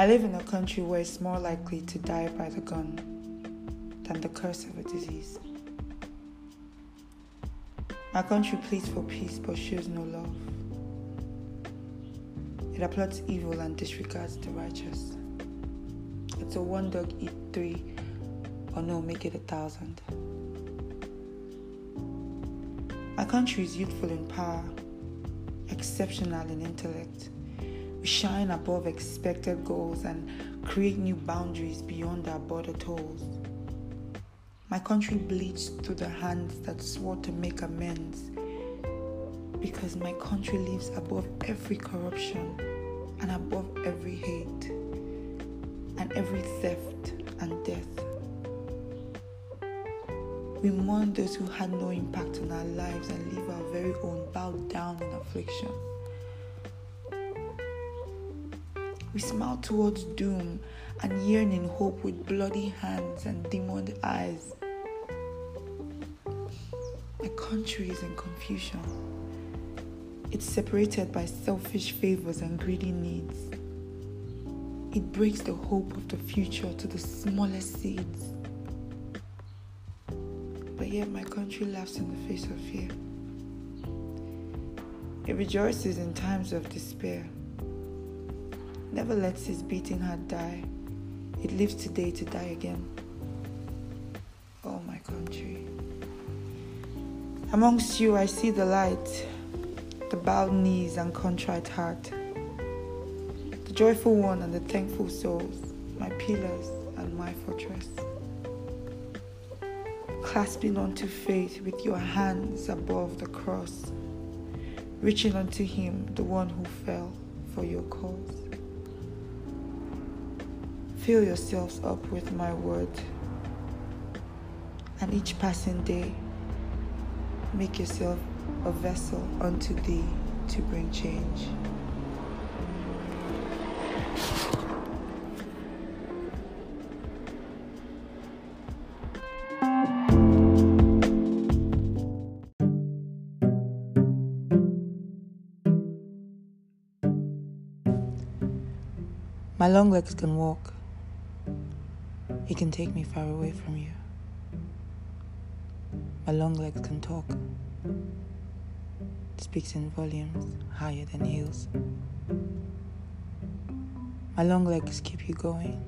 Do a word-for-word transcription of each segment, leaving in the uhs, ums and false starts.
I live in a country where it's more likely to die by the gun than the curse of a disease. My country pleads for peace but shows no love. It applauds evil and disregards the righteous. It's a one dog eat three, or no, make it a thousand. Our country is youthful in power, exceptional in intellect. We shine above expected goals and create new boundaries beyond our border tolls. My country bleeds through the hands that swore to make amends, because my country lives above every corruption and above every hate and every theft and death. We mourn those who had no impact on our lives and leave our very own bowed down in affliction. We smile towards doom and yearn in hope with bloody hands and demoned eyes. The country is in confusion. It's separated by selfish favors and greedy needs. It breaks the hope of the future to the smallest seeds. But yet my country laughs in the face of fear. It rejoices in times of despair. Never lets his beating heart die. It lives today to die again. Oh, my country. Amongst you I see the light, the bowed knees and contrite heart, the joyful one and the thankful souls, my pillars and my fortress. Clasping unto faith with your hands above the cross, reaching unto him, the one who fell for your cause. Fill yourselves up with my word, and each passing day, make yourself a vessel unto thee to bring change. My long legs can walk. It can take me far away from you. My long legs can talk. It speaks in volumes higher than hills. My long legs keep you going.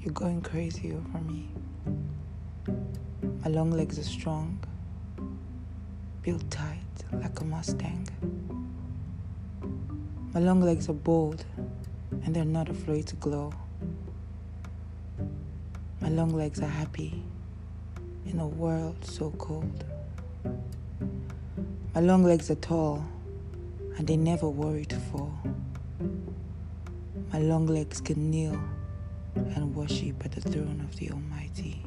You're going crazy over me. My long legs are strong, built tight like a Mustang. My long legs are bold, and they're not afraid to glow. My long legs are happy in a world so cold. My long legs are tall, and they never worry to fall. My long legs can kneel and worship at the throne of the Almighty.